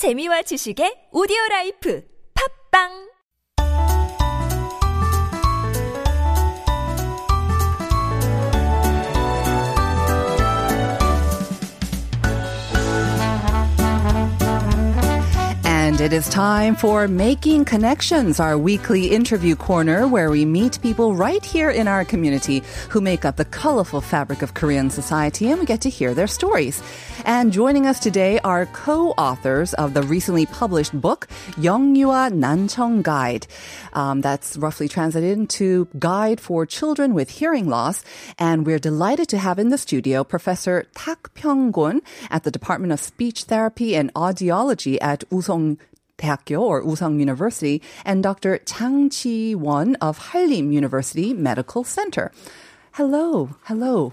재미와 지식의 오디오라이프 팝빵 And it is time for Making Connections, our weekly interview corner where we meet people right here in our community who make up the colorful fabric of Korean society, and we get to hear their stories. And joining us today are co-authors of the recently published book, Yong Yuwa Nancheong Guide. That's roughly translated into Guide for Children with Hearing Loss. And we're delighted to have in the studio Professor Tak Pyeong-Gun at the Department of Speech Therapy and Audiology at Usung University, and Dr. Jang Ji-won of Hallym University Medical Center. Hello. Hello.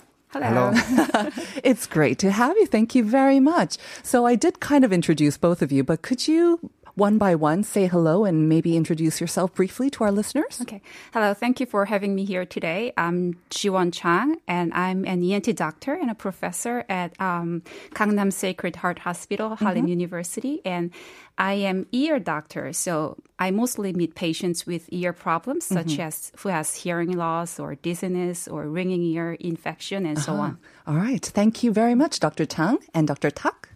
It's great to have you. Thank you very much. So I did kind of introduce both of you, but could you one by one say hello and maybe introduce yourself briefly to our listeners? Okay. Hello. Thank you for having me here today. I'm Ji-won Chang, and I'm an ENT doctor and a professor at Gangnam Sacred Heart Hospital, Hallym University, and I am ear doctor, so I mostly meet patients with ear problems, such as who has hearing loss or dizziness or ringing ear infection and so on. All right. Thank you very much, Dr. Chang and Dr. Tak.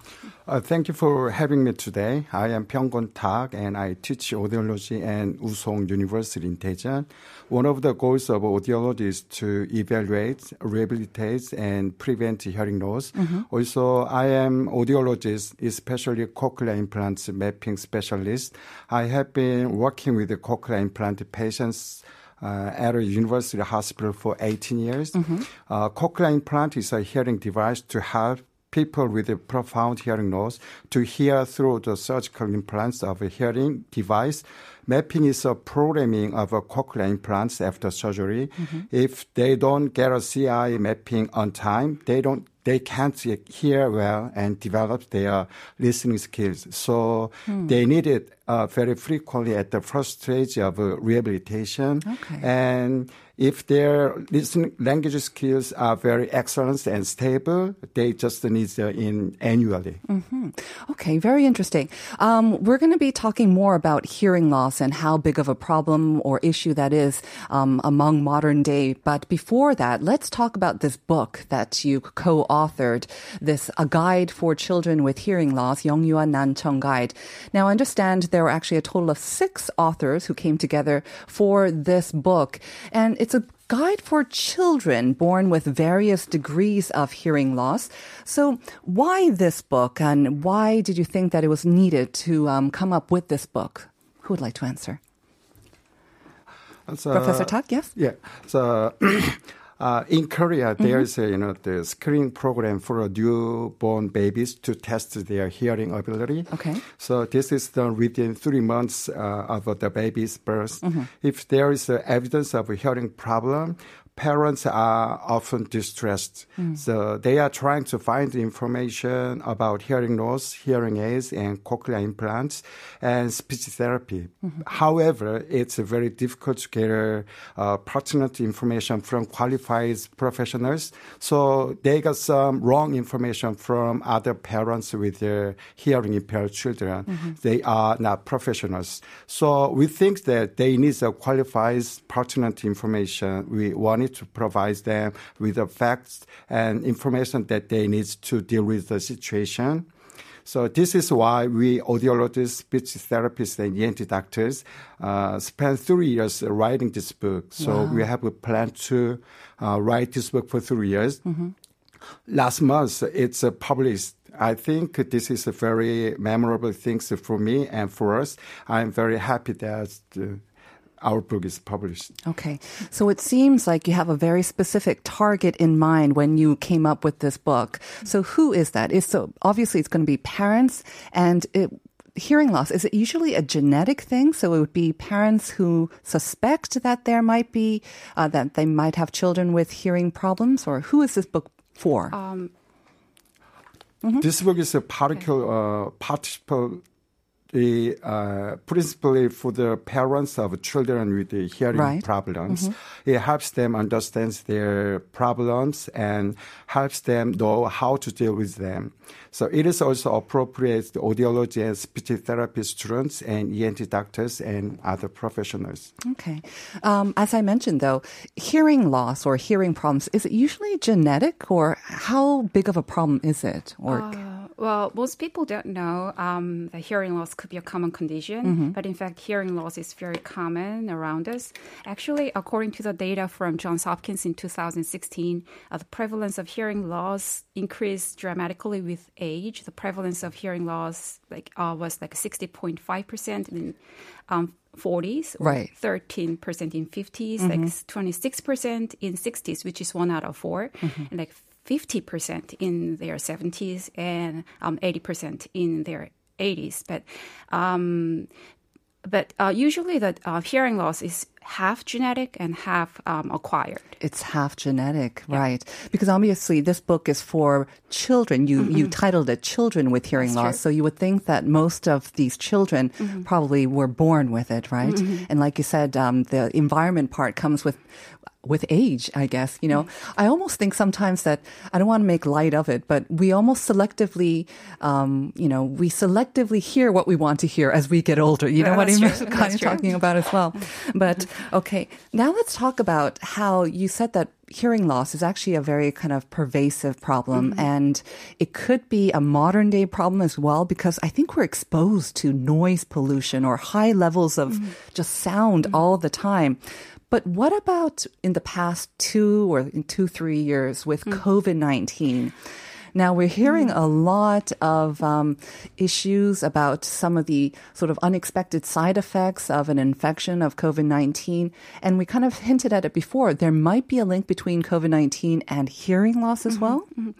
Thank you for having me today. I am Pyeong-Gun Tak, and I teach audiology at Woosong University in Daejeon. One of the goals of audiology is to evaluate, rehabilitate, and prevent hearing loss. Also, I am audiologist, especially cochlear implants mapping specialist. I have been working with the cochlear implant patients at a university hospital for 18 years. Cochlear implant is a hearing device to help people with a profound hearing loss to hear through the surgical implants of a hearing device. Mapping is a programming of a cochlear implants after surgery. If they don't get a CI mapping on time, they can't hear well and develop their listening skills. So they need it very frequently at the first stage of rehabilitation. Okay. And if their listening language skills are very excellent and stable, they just need them in annually. Okay, very interesting. We're going to be talking more about hearing loss and how big of a problem or issue that is among modern day. But before that, let's talk about this book that you co-authored, this A Guide for Children with Hearing Loss, Yong Yuwa Nancheong Guide. Now, I understand there were actually a total of 6 authors who came together for this book. And it's a guide for children born with various degrees of hearing loss. So why this book, and why did you think that it was needed to come up with this book? Who would like to answer? So, Professor Tak, yes? Yeah. So in Korea, there is a, the screening program for newborn babies to test their hearing ability. Okay. So this is done within 3 months of the baby's birth. If there is evidence of a hearing problem, parents are often distressed. So they are trying to find information about hearing loss, hearing aids, and cochlear implants, and speech therapy. However, it's very difficult to get pertinent information from qualified professionals. So they got some wrong information from other parents with their hearing impaired children. They are not professionals. So we think that they need a qualified, pertinent information. We wanted to provide them with the facts and information that they need to deal with the situation. So this is why we audiologists, speech therapists, and ENT doctors spent 3 years writing this book. So we have a plan to write this book for 3 years. Last month, it's published. I think this is a very memorable thing for me and for us. I'm very happy that our book is published. Okay. So it seems like you have a very specific target in mind when you came up with this book. So who is that? So obviously it's going to be parents, and hearing loss, is it usually a genetic thing? So it would be parents who suspect that that they might have children with hearing problems, or who is this book for? This book is a particle the principally for the parents of children with the hearing right. problems. Mm-hmm. It helps them understand their problems and helps them know how to deal with them. So it is also appropriate to audiology and speech therapy students and ENT doctors and other professionals. Okay. As I mentioned, though, hearing loss or hearing problems, is it usually genetic or how big of a problem is it? Or well, most people don't know that hearing loss could be a common condition, mm-hmm. but in fact, hearing loss is very common around us. Actually, according to the data from Johns Hopkins in 2016, the prevalence of hearing loss increased dramatically with age. The prevalence of hearing loss was like 60.5% in 40s, right. 13% in 50s, mm-hmm. like 26% in 60s, which is 1 out of 4, mm-hmm. and like 50% in their 70s and 80% in their 80s. But usually the hearing loss is half genetic and half acquired. It's half genetic, yeah. right? Because obviously this book is for children. You mm-hmm. you titled it Children with Hearing That's Loss. True. So you would think that most of these children mm-hmm. probably were born with it, right? Mm-hmm. And like you said, the environment part comes with age, I guess, you know. Mm-hmm. I almost think sometimes that, I don't want to make light of it, but we almost selectively, we selectively hear what we want to hear as we get older. You know That's what I'm kind of talking about as well. But, okay, now let's talk about how you said that hearing loss is actually a very kind of pervasive problem, mm-hmm. and it could be a modern day problem as well, because I think we're exposed to noise pollution or high levels of mm-hmm. just sound mm-hmm. all the time. But what about in the past 2 or 3 years with mm. COVID-19? Now, we're hearing a lot of issues about some of the sort of unexpected side effects of an infection of COVID-19. And we kind of hinted at it before. There might be a link between COVID-19 and hearing loss as mm-hmm. well. Mm-hmm.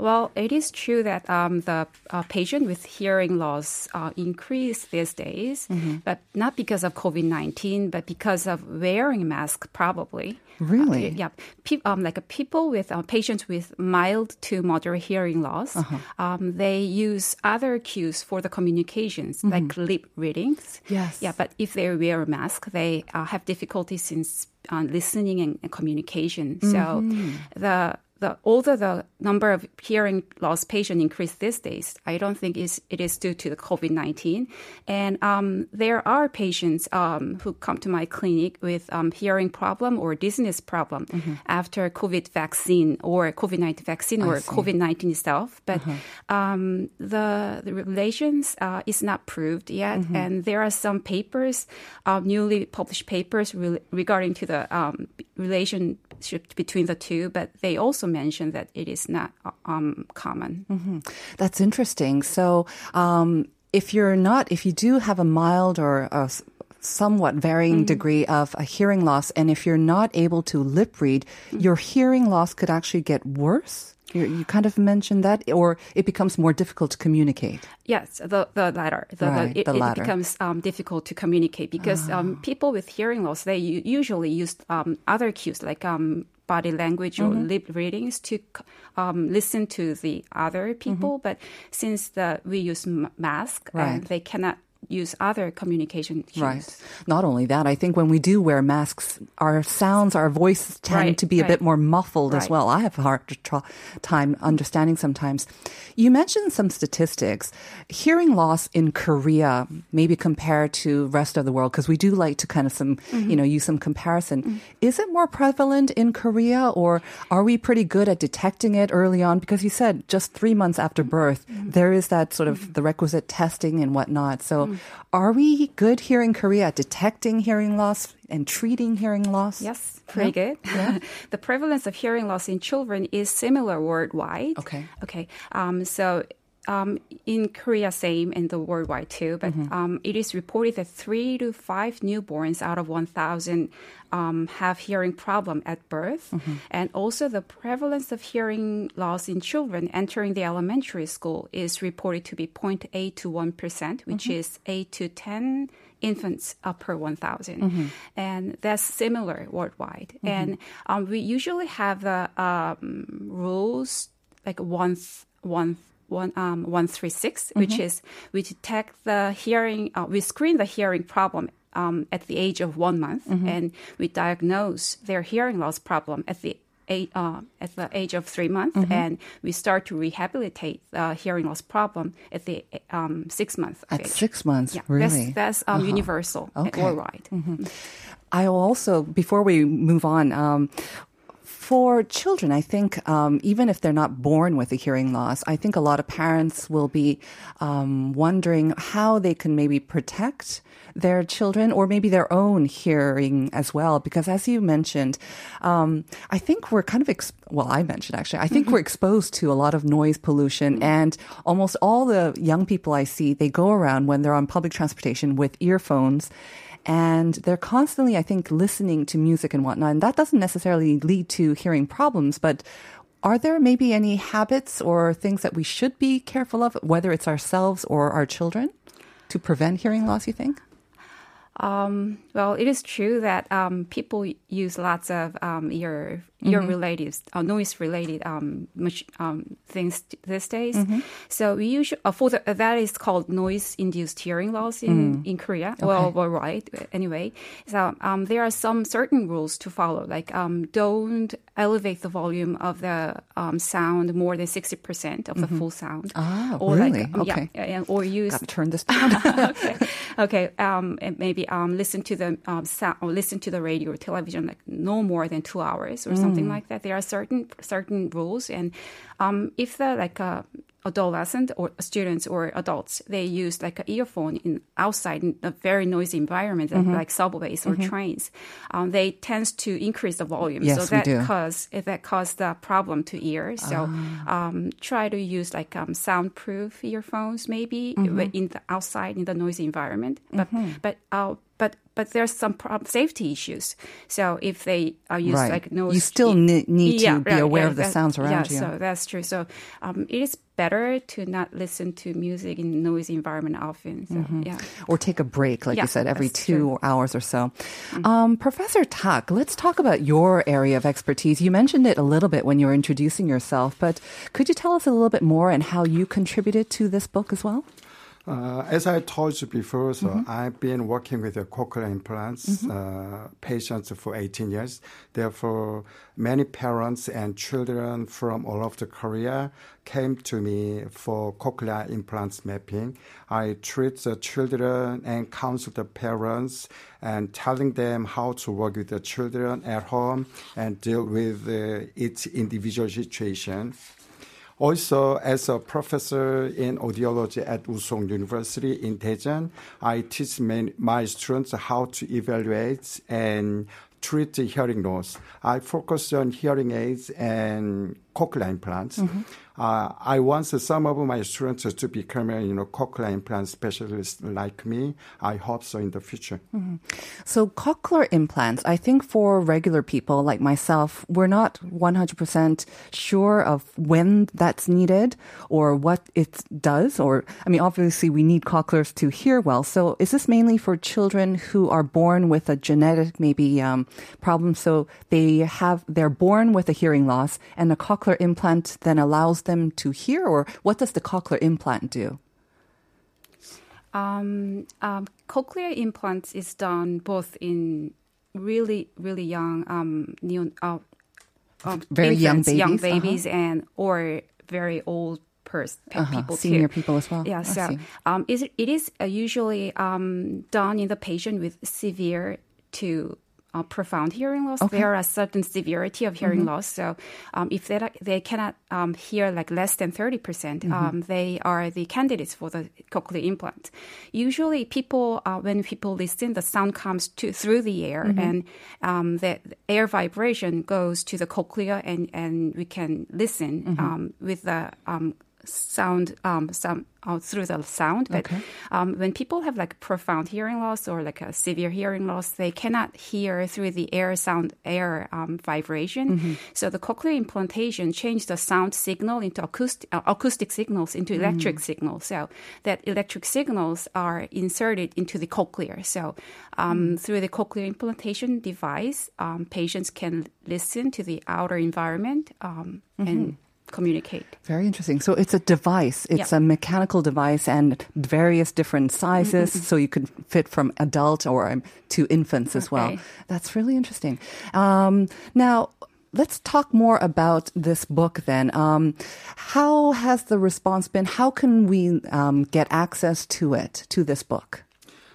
Well, it is true that the patient with hearing loss increase these days, mm-hmm. but not because of COVID-19, but because of wearing masks, probably. Really? Yeah. Patients with mild to moderate hearing loss, uh-huh. They use other cues for the communications, mm-hmm. like lip readings. Yes. Yeah, but if they wear a mask, they have difficulties in listening and communication. Mm-hmm. So although the number of hearing loss patients increased these days, I don't think it is due to the COVID-19. And there are patients who come to my clinic with hearing problem or dizziness problem mm-hmm. after COVID vaccine or COVID-19 vaccine or COVID-19 itself. But uh-huh. The relations is not proved yet. Mm-hmm. And there are some papers, newly published papers regarding to the relationship between the two, but they also mentioned that it is not common. Mm-hmm. That's interesting. So if you do have a mild or a somewhat varying mm-hmm. degree of a hearing loss, and if you're not able to lip read, mm-hmm. your hearing loss could actually get worse? You kind of mentioned that, or it becomes more difficult to communicate. Yes, the latter. It becomes difficult to communicate because people with hearing loss, they usually use other cues like body language or mm-hmm. lip readings to listen to the other people. Mm-hmm. But since we use mask, right. They cannot use other communication cues. Right. Not only that, I think when we do wear masks, our voices tend to be a bit more muffled as well. I have a hard time understanding sometimes. You mentioned some statistics. Hearing loss in Korea, maybe compared to rest of the world, because we do like to kind of some, mm-hmm. Use some comparison. Mm-hmm. Is it more prevalent in Korea, or are we pretty good at detecting it early on? Because you said just 3 months after birth, mm-hmm. there is that sort of mm-hmm. the requisite testing and whatnot. So are we good here in Korea at detecting hearing loss and treating hearing loss? Yes, pretty good. Yeah. The prevalence of hearing loss in children is similar worldwide. Okay. So in Korea, same, and the worldwide too. But mm-hmm. It is reported that 3 to 5 newborns out of 1,000 have hearing problem at birth. Mm-hmm. And also the prevalence of hearing loss in children entering the elementary school is reported to be 0.8 to 1%, which mm-hmm. is 8 to 10 infants per 1,000. Mm-hmm. And that's similar worldwide. Mm-hmm. And we usually have the rules like one 136, which is we detect the hearing, we screen the hearing problem at the age of 1 month, and we diagnose their hearing loss problem at the age of 3 months, and we start to rehabilitate the hearing loss problem at the 6 months. At age. 6 months, yeah, really? That's universal, okay. Worldwide. Mm-hmm. I will also, before we move on, for children, I think even if they're not born with a hearing loss, I think a lot of parents will be wondering how they can maybe protect their children or maybe their own hearing as well. Because as you mentioned, I think we're kind of, we're exposed to a lot of noise pollution, and almost all the young people I see, they go around when they're on public transportation with earphones. And they're constantly, I think, listening to music and whatnot. And that doesn't necessarily lead to hearing problems. But are there maybe any habits or things that we should be careful of, whether it's ourselves or our children, to prevent hearing loss, you think? Well, it is true that people use lots of noise-related things these days. Mm-hmm. So we usually that is called noise-induced hearing loss in Korea. Okay. Well, worldwide, anyway. So there are some certain rules to follow, like don't elevate the volume of the sound more than 60% of the full sound. Ah, or really? Okay. Yeah, or use. Got to turn this down. Okay. And maybe listen to the radio or television, like no more than 2 hours or something like that. There are certain rules, and if the adolescent or students or adults, they use like an earphone outside in a very noisy environment, like subways or trains, they tend to increase the volume. Yes, so that causes the problem to ear. So try to use like soundproof earphones, maybe outside in the noisy environment. But there's some safety issues. So if they are used like noise, you still need to be aware of the sounds around you. Yeah, so that's true. So it is better to not listen to music in a noisy environment often. So, or take a break, like you said, every 2 hours or so. Mm-hmm. Professor Tak, let's talk about your area of expertise. You mentioned it a little bit when you were introducing yourself, but could you tell us a little bit more and how you contributed to this book as well? As I told you before, so I've been working with the cochlear implants patients for 18 years. Therefore, many parents and children from all over Korea came to me for cochlear implants mapping. I treat the children and counsel the parents and telling them how to work with the children at home and deal with each individual situation. Also, as a professor in audiology at Usung University in Daejeon, I teach my students how to evaluate and treat the hearing loss. I focus on hearing aids and cochlear implants. I want some of my students to become cochlear implant specialists like me. I hope so in the future. So cochlear implants, I think for regular people like myself, we're not 100% sure of when that's needed or what it does. Or, I mean, obviously we need cochlears to hear well. So is this mainly for children who are born with a genetic maybe problem? So they're born with a hearing loss, and a cochlear implant then allows them to hear, or what does the cochlear implant do? Cochlear implants is done both in really, really young, very infants, young babies, and or very old people, senior people as well. Yeah, so it is usually done in the patient with severe to profound hearing loss. Okay. There are certain severity of hearing loss. So if they cannot hear like less than 30%, they are the candidates for the cochlear implant. Usually people, when people listen, the sound comes through the air, and the air vibration goes to the cochlea, and we can listen with the sound through the sound. But when people have like profound hearing loss or like a severe hearing loss, they cannot hear through the air vibration. So the cochlear implantation changed the sound signal into acoustic signals into electric signals. So that electric signals are inserted into the cochlea. So through the cochlear implantation device, patients can listen to the outer environment and communicate. Very interesting. So it's a device. It's a mechanical device and various different sizes. Mm-hmm. So you can fit from adult or to infants as well. That's really interesting. Now, let's talk more about this book then. How has the response been? How can we get access to it, to this book?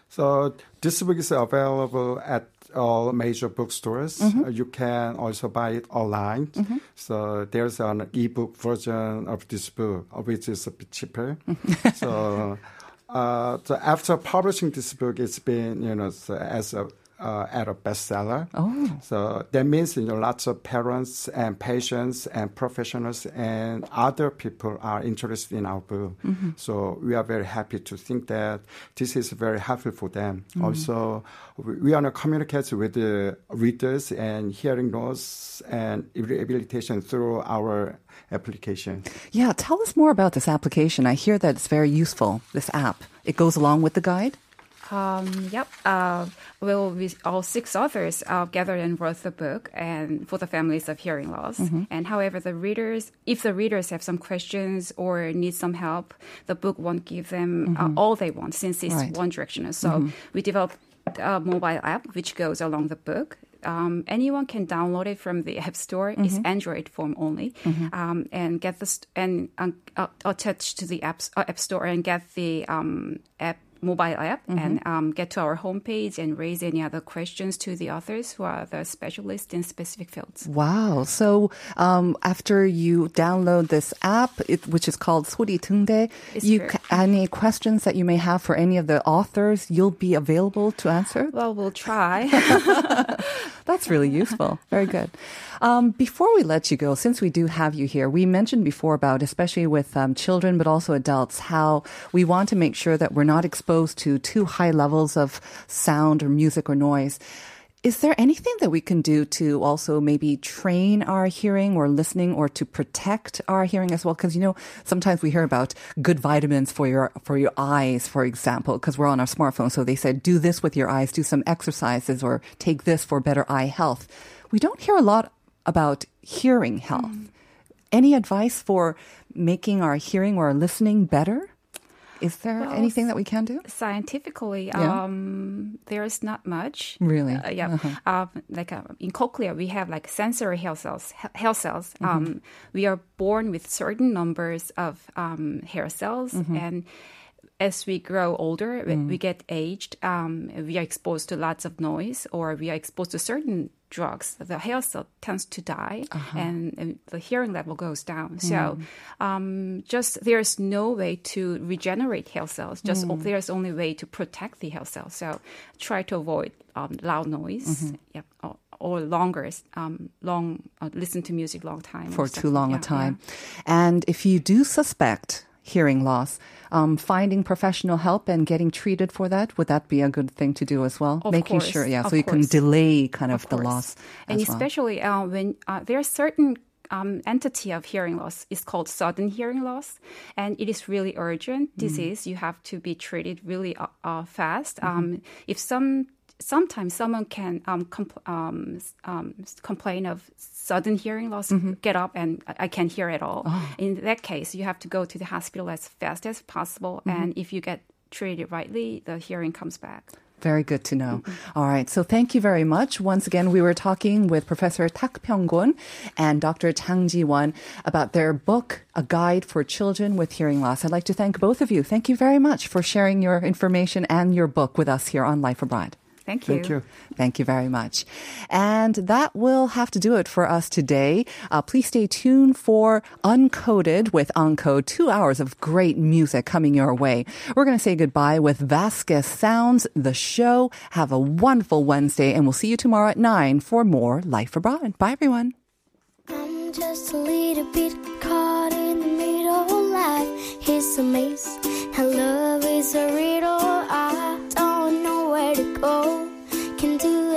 So this book is available at all major bookstores. Mm-hmm. You can also buy it online. Mm-hmm. So there's an ebook version of this book, which is a bit cheaper. So after publishing this book, it's been, at a bestseller. Oh. So that means lots of parents and patients and professionals and other people are interested in our book. Mm-hmm. So we are very happy to think that this is very helpful for them. Mm-hmm. Also, we want to communicate with the readers and hearing loss and rehabilitation through our application. Yeah, tell us more about this application. I hear that it's very useful, this app. It goes along with the guide? All six authors gathered and wrote the book and for the families of hearing loss. Mm-hmm. And however, if the readers have some questions or need some help, the book won't give them all they want since it's one directional. So we developed a mobile app which goes along the book. Anyone can download it from the App Store. Mm-hmm. It's Android form only, and get attached to the App Store and get the mobile app and get to our homepage and raise any other questions to the authors who are the specialists in specific fields. Wow. So after you download this app, which is called Sori Tungde, any questions that you may have for any of the authors, you'll be available to answer? Well, we'll try. That's really useful. Very good. Before we let you go, since we do have you here, we mentioned before about, especially with children but also adults, how we want to make sure that we're not exposed to too high levels of sound or music or noise. Is there anything that we can do to also maybe train our hearing or listening or to protect our hearing as well? Because, sometimes we hear about good vitamins for your eyes, for example, because we're on our smartphone. So they said, do this with your eyes, do some exercises or take this for better eye health. We don't hear a lot about hearing health. Any advice for making our hearing or our listening better? Is there anything that we can do? Scientifically, there is not much. Really? In cochlea, we have sensory hair cells. We are born with certain numbers of hair cells, and as we grow older, when we get aged, we are exposed to lots of noise, or we are exposed to certain drugs, the hair cell tends to die and the hearing level goes down. So there's no way to regenerate hair cells. There's only way to protect the hair cells. So try to avoid loud noise or listen to music long time. For too long a time. Yeah. And if you do suspect hearing loss, finding professional help and getting treated for that, would that be a good thing to do as well? Can delay the loss. And especially when there are certain entity of hearing loss is called sudden hearing loss, and it is really urgent disease. You have to be treated really fast. Sometimes someone can complain of sudden hearing loss, get up and I can't hear at all. Oh. In that case, you have to go to the hospital as fast as possible. And if you get treated rightly, the hearing comes back. Very good to know. All right. So thank you very much. Once again, we were talking with Professor Tak Pyeong-Gun and Dr. Jang Ji-won about their book, A Guide for Children with Hearing Loss. I'd like to thank both of you. Thank you very much for sharing your information and your book with us here on Life Abroad. Thank you. Thank you. Thank you very much. And that will have to do it for us today. Please stay tuned for Uncoded with Encode, 2 hours of great music coming your way. We're going to say goodbye with Vasquez Sounds, the show. Have a wonderful Wednesday, and we'll see you tomorrow at 9 for more Life Abroad. Bye, everyone. I'm just a little bit caught in the middle of life. It's a maze, and love is a riddle. I don't know where to go. Can do